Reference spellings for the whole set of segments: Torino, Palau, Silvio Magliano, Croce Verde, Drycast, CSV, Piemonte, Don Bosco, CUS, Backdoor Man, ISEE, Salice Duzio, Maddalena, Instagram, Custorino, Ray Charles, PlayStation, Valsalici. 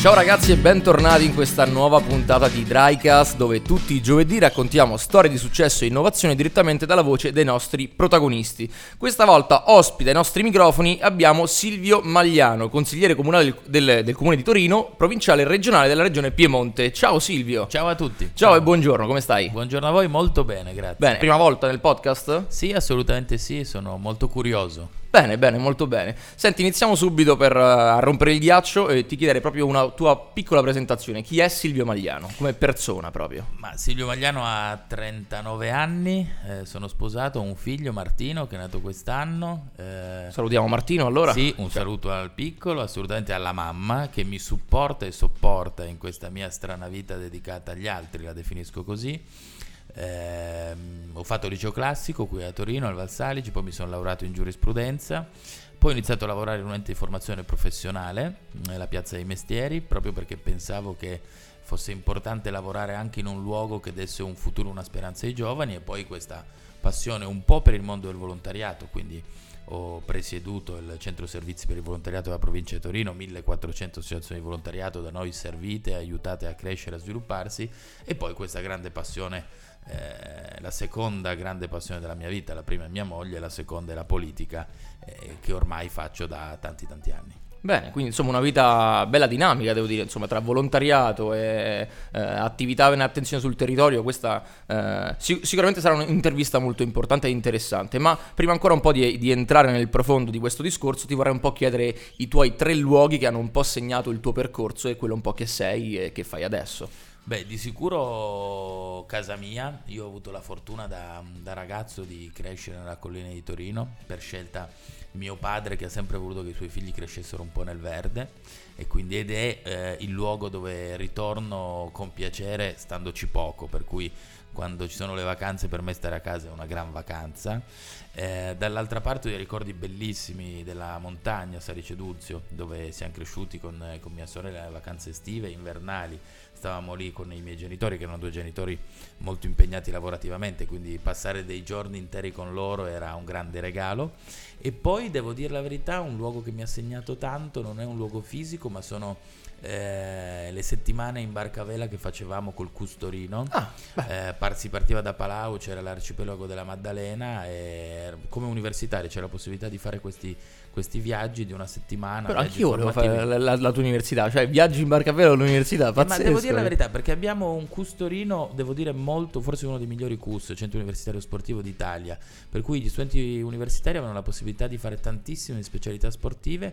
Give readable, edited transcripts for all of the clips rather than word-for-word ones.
Ciao ragazzi e bentornati in questa nuova puntata di Drycast, dove tutti i giovedì raccontiamo storie di successo e innovazione direttamente dalla voce dei nostri protagonisti. Questa volta ospite ai nostri microfoni abbiamo Silvio Magliano, consigliere comunale del comune di Torino, provinciale e regionale della regione Piemonte. Ciao Silvio. Ciao a tutti. Ciao e buongiorno, come stai? Buongiorno a voi, molto bene, grazie. Bene, prima volta nel podcast? Sì, assolutamente sì, sono molto curioso. Bene, molto bene. Senti, iniziamo subito per rompere il ghiaccio e ti chiederei proprio una tua piccola presentazione. Chi è Silvio Magliano, come persona proprio? Ma Silvio Magliano ha 39 anni, sono sposato, ho un figlio, Martino, che è nato quest'anno. Salutiamo Martino allora? Sì, un saluto al piccolo, assolutamente alla mamma, che mi supporta e sopporta in questa mia strana vita dedicata agli altri, la definisco così. Ho fatto liceo classico qui a Torino, al Valsalici, poi mi sono laureato in giurisprudenza, poi ho iniziato a lavorare in un ente di formazione professionale nella piazza dei mestieri, proprio perché pensavo che fosse importante lavorare anche in un luogo che desse un futuro, una speranza ai giovani, e poi questa passione un po' per il mondo del volontariato, quindi ho presieduto il centro servizi per il volontariato della provincia di Torino, 1400 associazioni di volontariato da noi servite, aiutate a crescere, a svilupparsi, e poi questa grande passione, la seconda grande passione della mia vita, la prima è mia moglie, la seconda è la politica, che ormai faccio da tanti anni. Bene, quindi insomma una vita bella dinamica, devo dire, insomma, tra volontariato e attività e attenzione sul territorio. Questa sicuramente sarà un'intervista molto importante e interessante, ma prima ancora un po' di entrare nel profondo di questo discorso ti vorrei un po' chiedere i tuoi tre luoghi che hanno un po' segnato il tuo percorso e quello un po' che sei e che fai adesso. Beh, di sicuro casa mia. Io ho avuto la fortuna da ragazzo di crescere nella collina di Torino, per scelta mio padre, che ha sempre voluto che i suoi figli crescessero un po' nel verde, e quindi ed è il luogo dove ritorno con piacere, standoci poco, per cui quando ci sono le vacanze per me stare a casa è una gran vacanza. Dall'altra parte ho dei ricordi bellissimi della montagna, Salice Duzio, dove siamo cresciuti con mia sorella nelle vacanze estive e invernali. Stavamo lì con i miei genitori, che erano due genitori molto impegnati lavorativamente, quindi passare dei giorni interi con loro era un grande regalo. E poi devo dire la verità, un luogo che mi ha segnato tanto non è un luogo fisico, ma sono le settimane in barcavela che facevamo col Custorino. Si partiva da Palau, c'era l'arcipelago della Maddalena, e come universitario c'era la possibilità di fare questi viaggi di una settimana. Però anch'io volevo fare la tua università, cioè viaggi in barcavela all'università, pazzesco. Ma devo dire la verità, perché abbiamo un Custorino, devo dire molto, forse uno dei migliori CUS, centro universitario sportivo d'Italia, per cui gli studenti universitari avevano la possibilità di fare tantissime specialità sportive,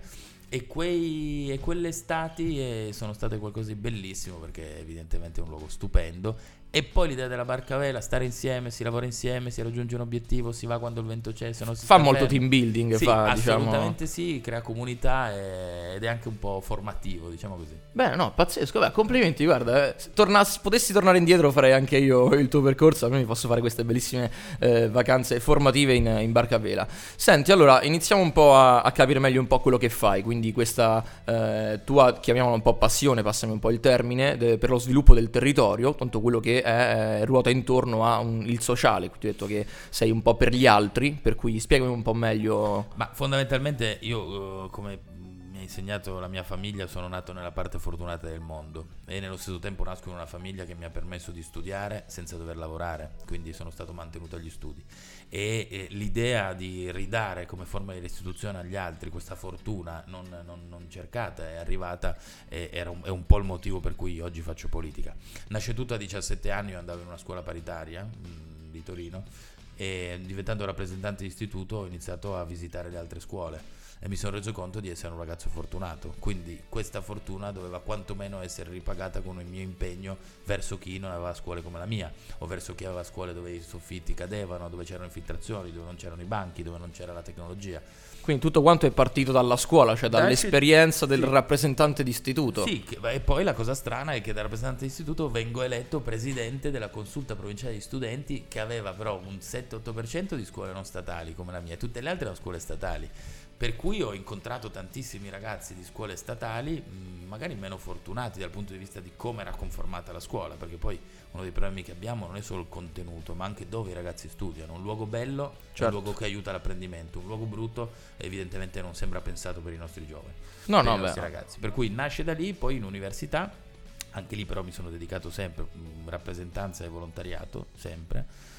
e quelle estati sono state qualcosa di bellissimo, perché evidentemente è un luogo stupendo. E poi l'idea della barcavela, stare insieme, si lavora insieme, si raggiunge un obiettivo, si va quando il vento c'è, se no si fa molto team building, sì, assolutamente, diciamo... sì, crea comunità ed è anche un po' formativo, diciamo così. Beh, no, pazzesco, beh, complimenti, guarda, se potessi tornare indietro farei anche io il tuo percorso, almeno mi posso fare queste bellissime vacanze formative in barcavela. Senti, allora, iniziamo un po' a capire meglio un po' quello che fai, quindi questa tua, chiamiamola un po' passione, passami un po' il termine, per lo sviluppo del territorio, tanto quello che ruota intorno a il sociale. Ti ho detto che sei un po' per gli altri, per cui spiegami un po' meglio. Ma fondamentalmente io, come mi ha insegnato la mia famiglia, sono nato nella parte fortunata del mondo, e nello stesso tempo nasco in una famiglia che mi ha permesso di studiare senza dover lavorare, quindi sono stato mantenuto agli studi, e l'idea di ridare come forma di restituzione agli altri questa fortuna non cercata, è arrivata, è un po' il motivo per cui oggi faccio politica. Nascetuto a 17 anni io andavo in una scuola paritaria di Torino, e diventando rappresentante di istituto ho iniziato a visitare le altre scuole, e mi sono reso conto di essere un ragazzo fortunato, quindi questa fortuna doveva quantomeno essere ripagata con il mio impegno verso chi non aveva scuole come la mia, o verso chi aveva scuole dove i soffitti cadevano, dove c'erano infiltrazioni, dove non c'erano i banchi, dove non c'era la tecnologia. Quindi tutto quanto è partito dalla scuola, cioè dall'esperienza del rappresentante d'istituto. Sì, e poi la cosa strana è che da rappresentante d'istituto vengo eletto presidente della consulta provinciale di studenti, che aveva però un 7-8% di scuole non statali come la mia, e tutte le altre erano scuole statali. Per cui ho incontrato tantissimi ragazzi di scuole statali, magari meno fortunati dal punto di vista di come era conformata la scuola, perché poi uno dei problemi che abbiamo non è solo il contenuto, ma anche dove i ragazzi studiano. Un luogo bello, certo, un luogo che aiuta l'apprendimento, un luogo brutto evidentemente non sembra pensato per i nostri giovani, i nostri ragazzi. Per cui nasce da lì, poi in università, anche lì però mi sono dedicato sempre, rappresentanza e volontariato, sempre.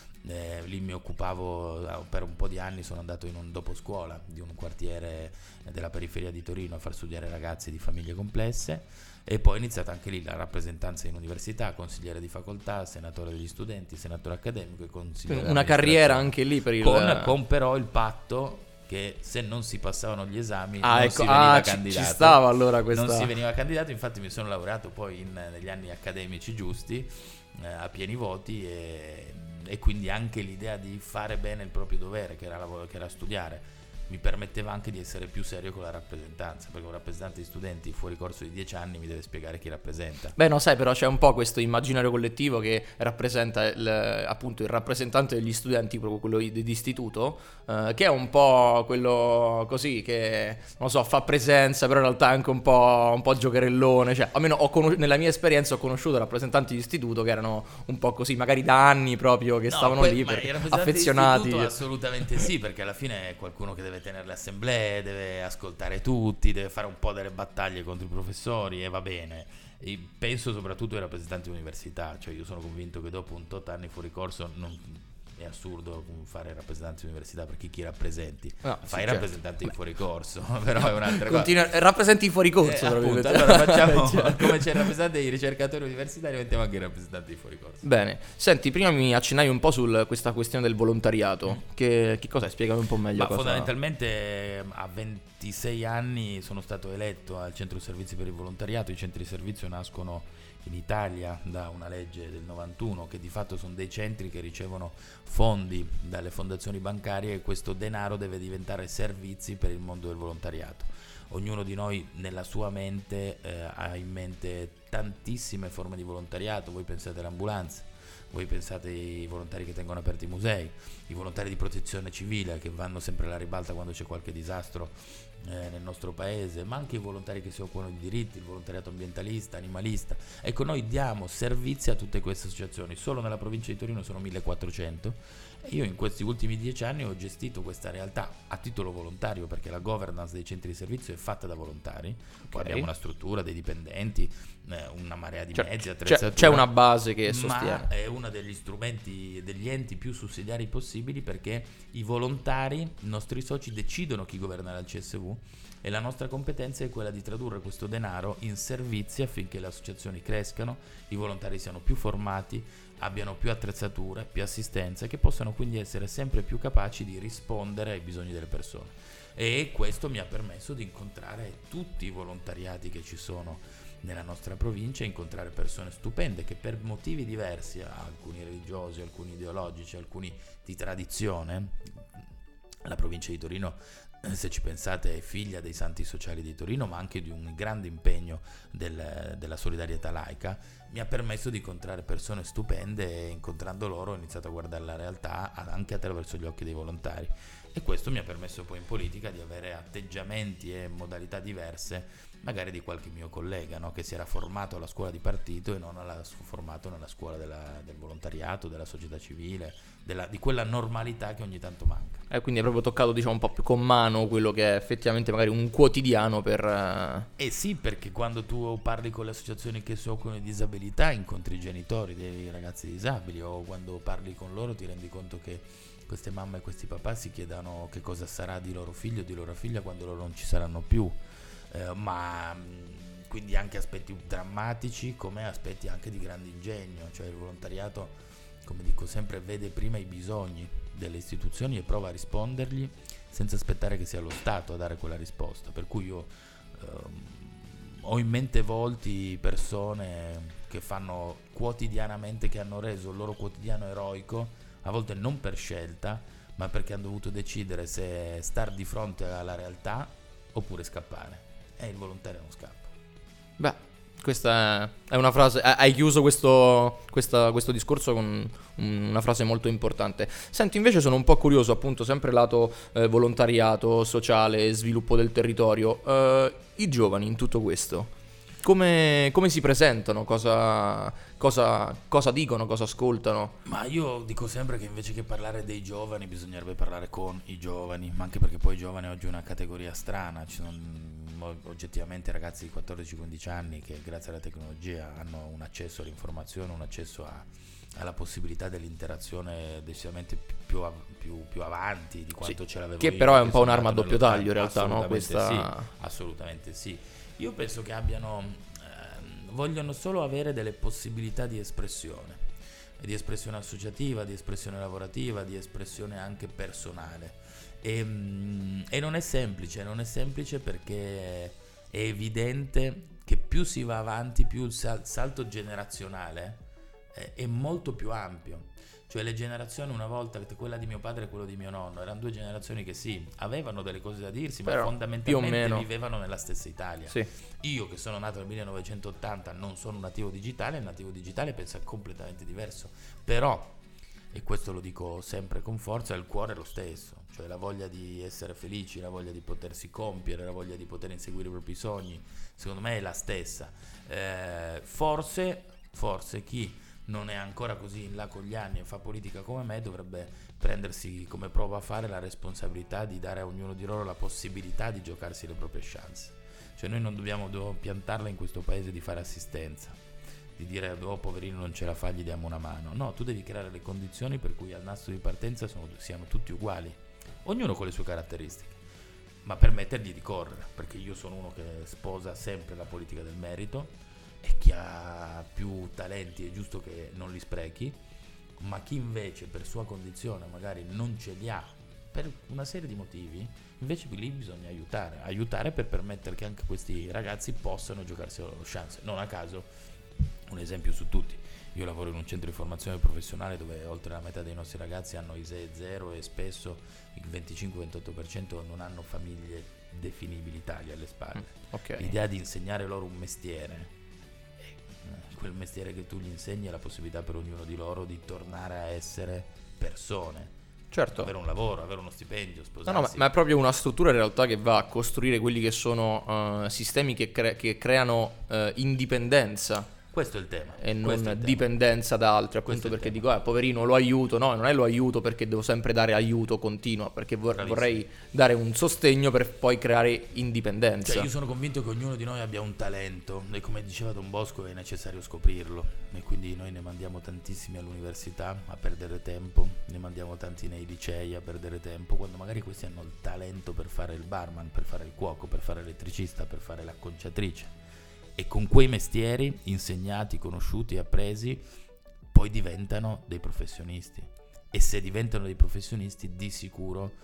Lì mi occupavo per un po' di anni, sono andato in un doposcuola di un quartiere della periferia di Torino a far studiare ragazzi di famiglie complesse, e poi ho iniziato anche lì la rappresentanza in università, consigliere di facoltà, senatore degli studenti, senatore accademico e consigliere. Una carriera anche lì per il... con però il patto che se non si passavano gli esami non si veniva candidato. Ci stava allora questa... Non si veniva candidato, infatti mi sono laureato poi negli anni accademici giusti, a pieni voti, e quindi anche l'idea di fare bene il proprio dovere, che era studiare, mi permetteva anche di essere più serio con la rappresentanza, perché un rappresentante di studenti fuori corso di 10 anni mi deve spiegare chi rappresenta. Beh, no, sai, però c'è un po' questo immaginario collettivo che rappresenta appunto il rappresentante degli studenti, proprio quello di istituto, che è un po' quello così che, non so, fa presenza, però in realtà è anche un po' giocherellone, cioè almeno nella mia esperienza ho conosciuto rappresentanti di istituto che erano un po' così, magari da anni proprio, che stavano lì per affezionati. Assolutamente sì, perché alla fine è qualcuno che deve tenere le assemblee, deve ascoltare tutti, deve fare un po' delle battaglie contro i professori, e va bene. E penso soprattutto ai rappresentanti università, cioè io sono convinto che dopo un tot anni fuori corso è assurdo fare rappresentanti università, perché chi rappresenti? No, fai rappresentanti in fuori corso, però è un'altra cosa. Rappresenti in fuori corso, appunto, allora facciamo come c'è il rappresentante dei ricercatori universitari, mettiamo anche i rappresentanti in fuori corso. Bene, senti, prima mi accennai un po' su questa questione del volontariato, che cosa è? Spiegami un po' meglio. Fondamentalmente a 26 anni sono stato eletto al centro servizi per il volontariato. I centri di servizio nascono in Italia da una legge del 91, che di fatto sono dei centri che ricevono fondi dalle fondazioni bancarie, e questo denaro deve diventare servizi per il mondo del volontariato. Ognuno di noi nella sua mente ha in mente tantissime forme di volontariato. Voi pensate all'ambulanza, voi pensate ai volontari che tengono aperti i musei, i volontari di protezione civile che vanno sempre alla ribalta quando c'è qualche disastro nel nostro paese, ma anche i volontari che si occupano di diritti, il volontariato ambientalista, animalista. Ecco, noi diamo servizi a tutte queste associazioni. Solo nella provincia di Torino sono 1400, e io in questi ultimi 10 anni ho gestito questa realtà a titolo volontario, perché la governance dei centri di servizio è fatta da volontari. Okay. Poi abbiamo una struttura, dei dipendenti, una marea di mezzi, attrezzature, c'è una base che sostiene, ma è uno degli strumenti, degli enti più sussidiari possibili, perché i volontari, i nostri soci, decidono chi governerà il CSV, e la nostra competenza è quella di tradurre questo denaro in servizi, affinché le associazioni crescano, i volontari siano più formati, abbiano più attrezzature, più assistenza, e che possano quindi essere sempre più capaci di rispondere ai bisogni delle persone. E questo mi ha permesso di incontrare tutti i volontariati che ci sono nella nostra provincia, incontrare persone stupende che per motivi diversi, alcuni religiosi, alcuni ideologici, alcuni di tradizione. La provincia di Torino, se ci pensate, è figlia dei santi sociali di Torino, ma anche di un grande impegno della solidarietà laica. Mi ha permesso di incontrare persone stupende, e incontrando loro ho iniziato a guardare la realtà anche attraverso gli occhi dei volontari, e questo mi ha permesso poi in politica di avere atteggiamenti e modalità diverse magari di qualche mio collega, no? Che si era formato alla scuola di partito e non formato nella scuola del volontariato, della società civile, di quella normalità che ogni tanto manca. Quindi hai proprio toccato, diciamo, un po' più con mano quello che è effettivamente magari un quotidiano per... sì, perché quando tu parli con le associazioni che si occupano di disabilità incontri i genitori dei ragazzi disabili, o quando parli con loro ti rendi conto che queste mamme e questi papà si chiedano che cosa sarà di loro figlio o di loro figlia quando loro non ci saranno più. Ma quindi anche aspetti drammatici, come aspetti anche di grande ingegno, cioè il volontariato, come dico sempre, vede prima i bisogni delle istituzioni e prova a rispondergli senza aspettare che sia lo Stato a dare quella risposta. Per cui io ho in mente volti, persone che fanno quotidianamente, che hanno reso il loro quotidiano eroico, a volte non per scelta, ma perché hanno dovuto decidere se star di fronte alla realtà oppure scappare. Il volontario non scappa. Beh, Questa è una frase. Hai chiuso questo discorso con una frase molto importante. Senti, invece sono un po' curioso, appunto, sempre lato volontariato, sociale, sviluppo del territorio. I giovani in tutto questo come si presentano? Cosa dicono? Cosa ascoltano? Ma io dico sempre che invece che parlare dei giovani bisognerebbe parlare con i giovani, ma anche perché poi i giovani oggi è una categoria strana. Ci sono oggettivamente ragazzi di 14-15 anni che grazie alla tecnologia hanno un accesso all'informazione, un accesso alla possibilità dell'interazione decisamente più avanti di quanto ce l'avevo io. Che però è un po' un'arma a doppio taglio in realtà, no? Questa... sì, assolutamente sì. Io penso che vogliono solo avere delle possibilità di espressione associativa, di espressione lavorativa, di espressione anche personale. E non è semplice perché è evidente che più si va avanti, più il salto generazionale è molto più ampio. Cioè le generazioni una volta, quella di mio padre e quella di mio nonno, erano due generazioni che sì, avevano delle cose da dirsi, ma fondamentalmente vivevano nella stessa Italia. Sì. Io che sono nato nel 1980 non sono un nativo digitale, il nativo digitale pensa completamente diverso, però, e questo lo dico sempre con forza, il cuore è lo stesso, cioè la voglia di essere felici, la voglia di potersi compiere, la voglia di poter inseguire i propri sogni, secondo me è la stessa. Forse chi non è ancora così in là con gli anni e fa politica come me dovrebbe prendersi come prova a fare la responsabilità di dare a ognuno di loro la possibilità di giocarsi le proprie chance. Cioè noi non dobbiamo piantarla in questo paese di fare assistenza, di dire poverino non ce la fa, gli diamo una mano. No, tu devi creare le condizioni per cui al nastro di partenza siamo tutti uguali, ognuno con le sue caratteristiche, ma permettergli di correre, perché io sono uno che sposa sempre la politica del merito. E chi ha più talenti è giusto che non li sprechi, ma chi invece per sua condizione magari non ce li ha per una serie di motivi, invece lì bisogna aiutare per permettere che anche questi ragazzi possano giocarsi la loro chance. Non a caso, un esempio su tutti, io lavoro in un centro di formazione professionale dove oltre la metà dei nostri ragazzi hanno ISEE 0 e spesso il 25-28% non hanno famiglie definibili tagli alle spalle. Okay. L'idea di insegnare loro un mestiere, quel mestiere che tu gli insegni, è la possibilità per ognuno di loro di tornare a essere persone, certo, avere un lavoro, avere uno stipendio, sposarsi. Ma è proprio una struttura in realtà che va a costruire quelli che sono sistemi che creano indipendenza. Questo è il tema. E non dipendenza da altri, appunto, perché dico, poverino, lo aiuto. No, non è lo aiuto perché devo sempre dare aiuto continuo, perché vorrei dare un sostegno per poi creare indipendenza. Cioè, io sono convinto che ognuno di noi abbia un talento e come diceva Don Bosco è necessario scoprirlo. E quindi noi ne mandiamo tantissimi all'università a perdere tempo, ne mandiamo tanti nei licei a perdere tempo, quando magari questi hanno il talento per fare il barman, per fare il cuoco, per fare l'elettricista, per fare l'acconciatrice. E con quei mestieri, insegnati, conosciuti, appresi, poi diventano dei professionisti. E se diventano dei professionisti, di sicuro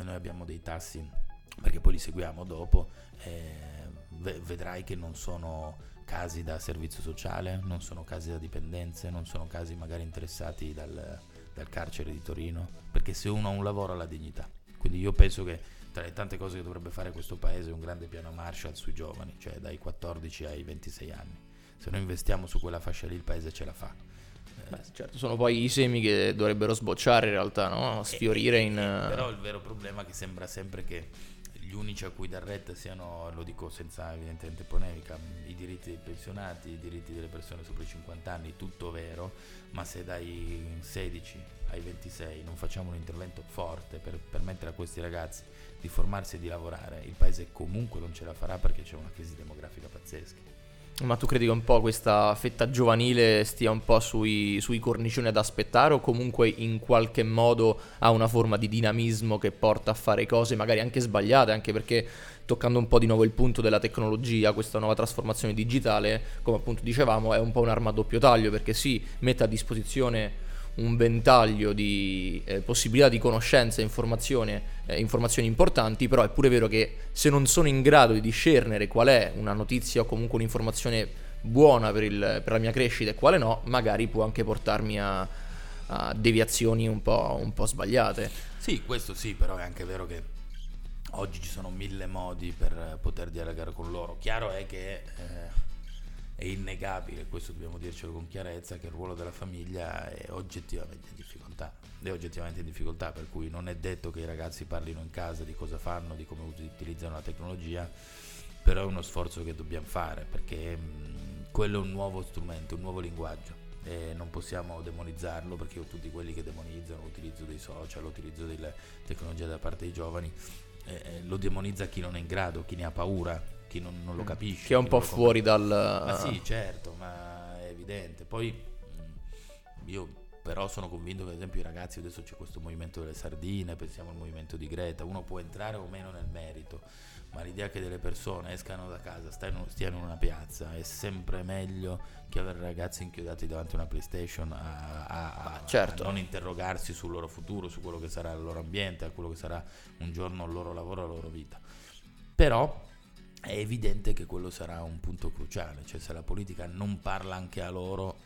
noi abbiamo dei tassi, perché poi li seguiamo dopo, vedrai che non sono casi da servizio sociale, non sono casi da dipendenze, non sono casi magari interessati dal carcere di Torino, perché se uno ha un lavoro ha la dignità. Quindi io penso che tra le tante cose che dovrebbe fare questo paese è un grande piano Marshall sui giovani, cioè dai 14 ai 26 anni. Se noi investiamo su quella fascia lì il paese ce la fa. Certo, sono poi i semi che dovrebbero sbocciare in realtà, no? Sfiorire Però il vero problema è che sembra sempre che gli unici a cui dar retta siano, lo dico senza evidentemente polemica, i diritti dei pensionati, i diritti delle persone sopra i 50 anni, tutto vero, ma se dai 16 ai 26 non facciamo un intervento forte per permettere a questi ragazzi di formarsi e di lavorare, il paese comunque non ce la farà perché c'è una crisi demografica pazzesca. Ma tu credi che un po' questa fetta giovanile stia un po' sui cornicioni ad aspettare o comunque in qualche modo ha una forma di dinamismo che porta a fare cose magari anche sbagliate, anche perché toccando un po' di nuovo il punto della tecnologia, questa nuova trasformazione digitale, come appunto dicevamo, è un po' un'arma a doppio taglio perché sì, mette a disposizione un ventaglio di possibilità di conoscenza e informazioni importanti, però è pure vero che se non sono in grado di discernere qual è una notizia o comunque un'informazione buona per la mia crescita e quale no, magari può anche portarmi a deviazioni un po' sbagliate. Sì, questo sì, però è anche vero che oggi ci sono mille modi per poter dialogare con loro. Chiaro è che è innegabile, questo dobbiamo dircelo con chiarezza, che il ruolo della famiglia è oggettivamente in difficoltà, per cui non è detto che i ragazzi parlino in casa di cosa fanno, di come utilizzano la tecnologia, però è uno sforzo che dobbiamo fare, perché quello è un nuovo strumento, un nuovo linguaggio, e non possiamo demonizzarlo, perché tutti quelli che demonizzano l'utilizzo dei social, l'utilizzo della tecnologia da parte dei giovani, lo demonizza chi non è in grado, chi ne ha paura, chi non lo capisce, che è un po' fuori dal... Ma sì, certo, ma è evidente. Poi io però sono convinto che ad esempio i ragazzi, adesso c'è questo movimento delle sardine, pensiamo al movimento di Greta, uno può entrare o meno nel merito, ma l'idea che delle persone escano da casa, stiano in una piazza, è sempre meglio che avere ragazzi inchiodati davanti a una PlayStation certo. A non interrogarsi sul loro futuro, su quello che sarà il loro ambiente, a quello che sarà un giorno il loro lavoro, la loro vita. Però è evidente che quello sarà un punto cruciale, cioè se la politica non parla anche a loro,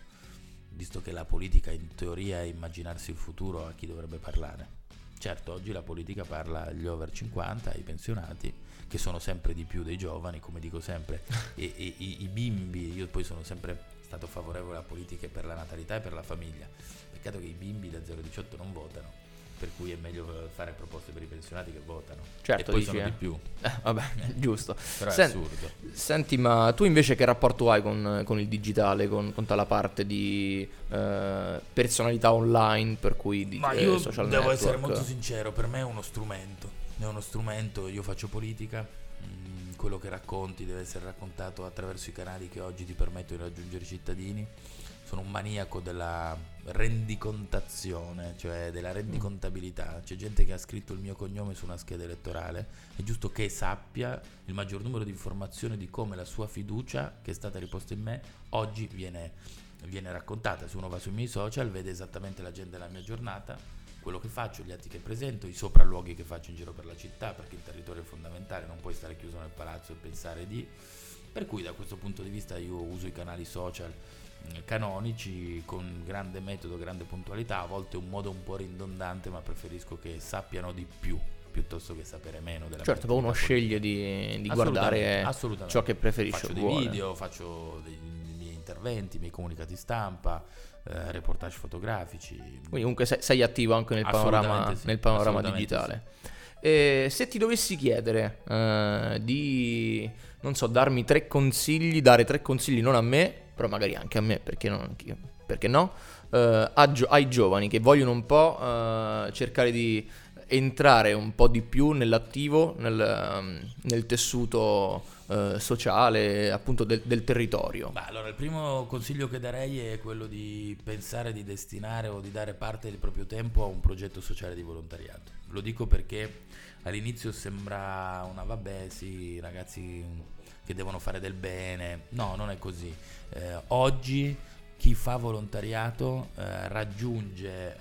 visto che la politica in teoria è immaginarsi il futuro, a chi dovrebbe parlare? Certo, oggi la politica parla agli over 50, ai pensionati, che sono sempre di più dei giovani, come dico sempre, i bimbi. Io poi sono sempre stato favorevole a politiche per la natalità e per la famiglia, peccato che i bimbi da 0 a 18 non votano, per cui è meglio fare proposte per i pensionati che votano. Certo, e poi dici, sono di più. Vabbè, giusto. Però è assurdo. Senti, ma tu invece che rapporto hai con il digitale, con tutta la parte di personalità online, per cui di social network? Devo essere molto sincero, per me è uno strumento. Io faccio politica, quello che racconti deve essere raccontato attraverso i canali che oggi ti permettono di raggiungere i cittadini. Sono un maniaco della rendicontazione, cioè della rendicontabilità. C'è gente che ha scritto il mio cognome su una scheda elettorale, è giusto che sappia il maggior numero di informazioni di come la sua fiducia, che è stata riposta in me, oggi viene raccontata. Se uno va sui miei social vede esattamente l'agenda della mia giornata, quello che faccio, gli atti che presento, i sopralluoghi che faccio in giro per la città, perché il territorio è fondamentale, non puoi stare chiuso nel palazzo e pensare di... Per cui da questo punto di vista io uso i canali social canonici con grande metodo, grande puntualità, a volte un modo un po' ridondante, ma preferisco che sappiano di più piuttosto che sapere meno della... Certo, uno sceglie di guardare ciò che preferisce. Faccio dei video, faccio dei miei interventi, i miei comunicati stampa, reportage fotografici. Quindi comunque sei attivo anche nel panorama digitale. Sì. Se ti dovessi chiedere di, non so, dare tre consigli, non a me, però magari anche a me, ai giovani che vogliono un po' cercare di entrare un po' di più nell'attivo, nel tessuto sociale, appunto del territorio. Beh, allora il primo consiglio che darei è quello di pensare di destinare o di dare parte del proprio tempo a un progetto sociale di volontariato. Lo dico perché all'inizio sembra ragazzi che devono fare del bene. No, non è così. Oggi chi fa volontariato raggiunge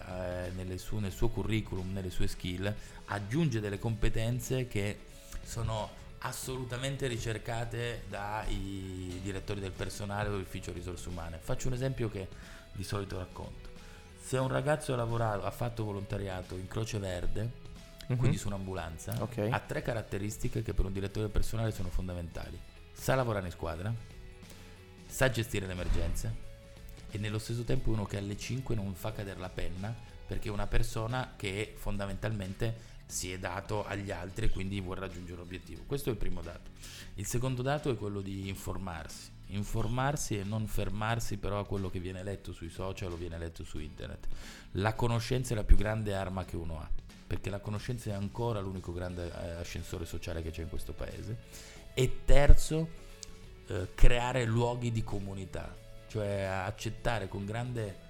nel suo curriculum, nelle sue skill, aggiunge delle competenze che sono assolutamente ricercate dai direttori del personale o dell'ufficio risorse umane. Faccio un esempio che di solito racconto. Se un ragazzo ha fatto volontariato in Croce Verde, quindi su un'ambulanza, okay, ha tre caratteristiche che per un direttore del personale sono fondamentali: sa lavorare in squadra, sa gestire le emergenze, e nello stesso tempo uno che alle 5 non fa cadere la penna, perché è una persona che fondamentalmente si è dato agli altri e quindi vuole raggiungere l'obiettivo. Questo è il primo dato. Il secondo dato è quello di informarsi e non fermarsi però a quello che viene letto sui social o viene letto su internet. La conoscenza è la più grande arma che uno ha, perché la conoscenza è ancora l'unico grande ascensore sociale che c'è in questo paese. E terzo, creare luoghi di comunità, cioè accettare con grande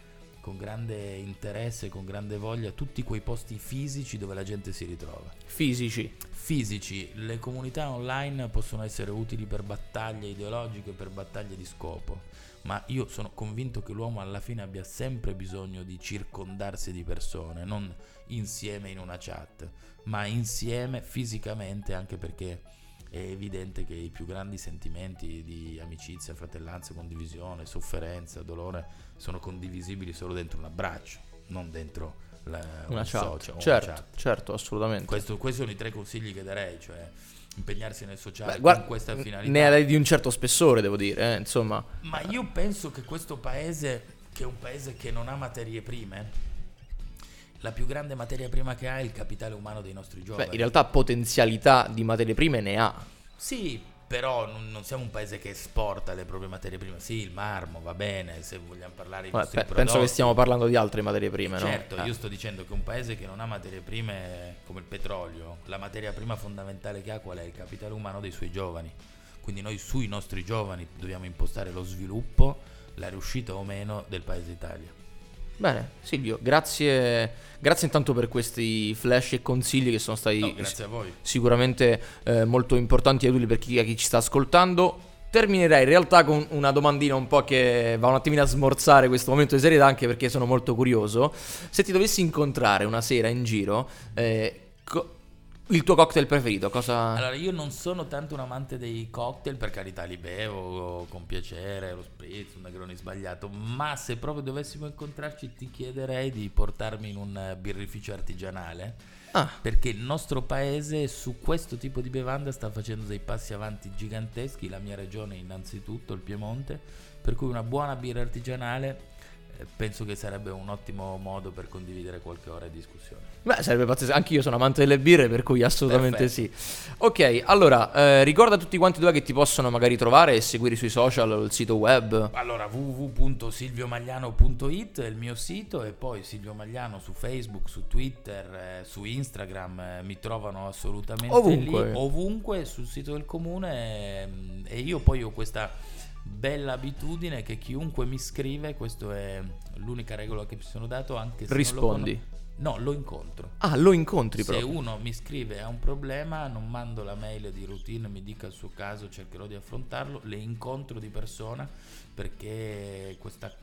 interesse, con grande voglia tutti quei posti fisici dove la gente si ritrova. Fisici. Le comunità online possono essere utili per battaglie ideologiche, per battaglie di scopo, ma io sono convinto che l'uomo alla fine abbia sempre bisogno di circondarsi di persone, non insieme in una chat, ma insieme fisicamente, anche perché è evidente che i più grandi sentimenti di amicizia, fratellanza, condivisione, sofferenza, dolore sono condivisibili solo dentro un abbraccio, non dentro una chat. Certo, assolutamente. Questi sono i tre consigli che darei, cioè impegnarsi nel sociale. Beh, con questa finalità. Ne è di un certo spessore, devo dire, insomma. Ma io penso che questo paese, che è un paese che non ha materie prime, la più grande materia prima che ha è il capitale umano dei nostri giovani. Beh, in realtà potenzialità di materie prime ne ha. Sì, però non siamo un paese che esporta le proprie materie prime. Sì, il marmo, va bene, se vogliamo parlare di nostri prodotti. Penso che stiamo parlando di altre materie prime, certo, no? Io sto dicendo che un paese che non ha materie prime come il petrolio, la materia prima fondamentale che ha qual è? Il capitale umano dei suoi giovani. Quindi noi sui nostri giovani dobbiamo impostare lo sviluppo, la riuscita o meno del paese Italia. Bene, Silvio, grazie intanto per questi flash e consigli che sono stati sicuramente molto importanti e utili per chi ci sta ascoltando. Terminerei in realtà con una domandina un po' che va un attimino a smorzare questo momento di serietà, anche perché sono molto curioso. Se ti dovessi incontrare una sera in giro, il tuo cocktail preferito, cosa? Allora, io non sono tanto un amante dei cocktail, per carità, li bevo con piacere, lo spritz, un Negroni sbagliato, ma se proprio dovessimo incontrarci ti chiederei di portarmi in un birrificio artigianale, perché il nostro paese su questo tipo di bevanda sta facendo dei passi avanti giganteschi, la mia regione innanzitutto, il Piemonte, per cui una buona birra artigianale penso che sarebbe un ottimo modo per condividere qualche ora di discussione. Beh, sarebbe pazzesco, anch'io sono amante delle birre, per cui assolutamente perfetto. Sì. Ok, allora, ricorda tutti quanti dove che ti possono magari trovare e seguire sui social, il sito web. Allora, www.silviomagliano.it è il mio sito, e poi Silvio Magliano su Facebook, su Twitter, su Instagram, mi trovano assolutamente ovunque. Lì, ovunque, sul sito del comune, e io poi ho questa bella abitudine che chiunque mi scrive, questo è l'unica regola che mi sono dato, anche se rispondi. Lo incontro. Lo incontri proprio. Se uno mi scrive ha un problema, non mando la mail di routine, mi dica il suo caso, cercherò di affrontarlo, le incontro di persona, perché questa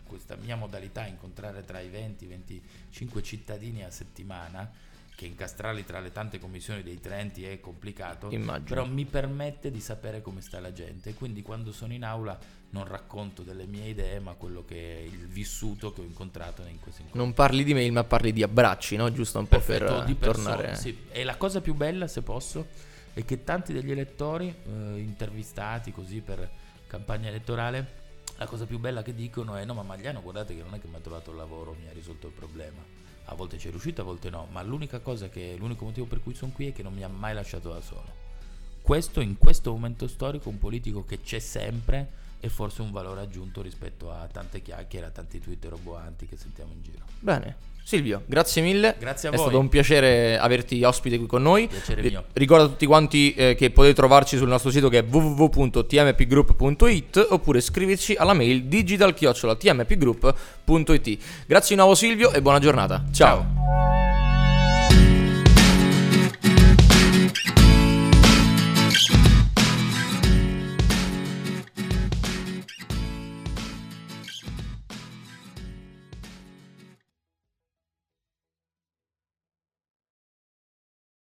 mia modalità, incontrare tra i 20 e 25 cittadini a settimana, che incastrarli tra le tante commissioni dei Trenti è complicato. Immagino. Però mi permette di sapere come sta la gente, quindi quando sono in aula non racconto delle mie idee, ma quello che è il vissuto che ho incontrato in questo incontro. Non parli di mail, ma parli di abbracci, no? Giusto, un perfetto, po' per tornare. Sì. E la cosa più bella, se posso, è che tanti degli elettori intervistati così per campagna elettorale, la cosa più bella che dicono è: no, ma Magliano, guardate che non è che mi ha trovato il lavoro, mi ha risolto il problema. A volte ci è riuscito, a volte no, ma l'unico motivo per cui sono qui è che non mi ha mai lasciato da solo. Questo, in questo momento storico, un politico che c'è sempre è forse un valore aggiunto rispetto a tante chiacchiere, a tanti tweet roboanti che sentiamo in giro. Bene, Silvio, grazie mille. Grazie a voi. È stato un piacere averti ospite qui con noi. Piacere mio. Ricorda a tutti quanti che potete trovarci sul nostro sito, che è www.tmpgroup.it, oppure scriverci alla mail digital@tmpgroup.it. Grazie di nuovo Silvio e buona giornata. Ciao.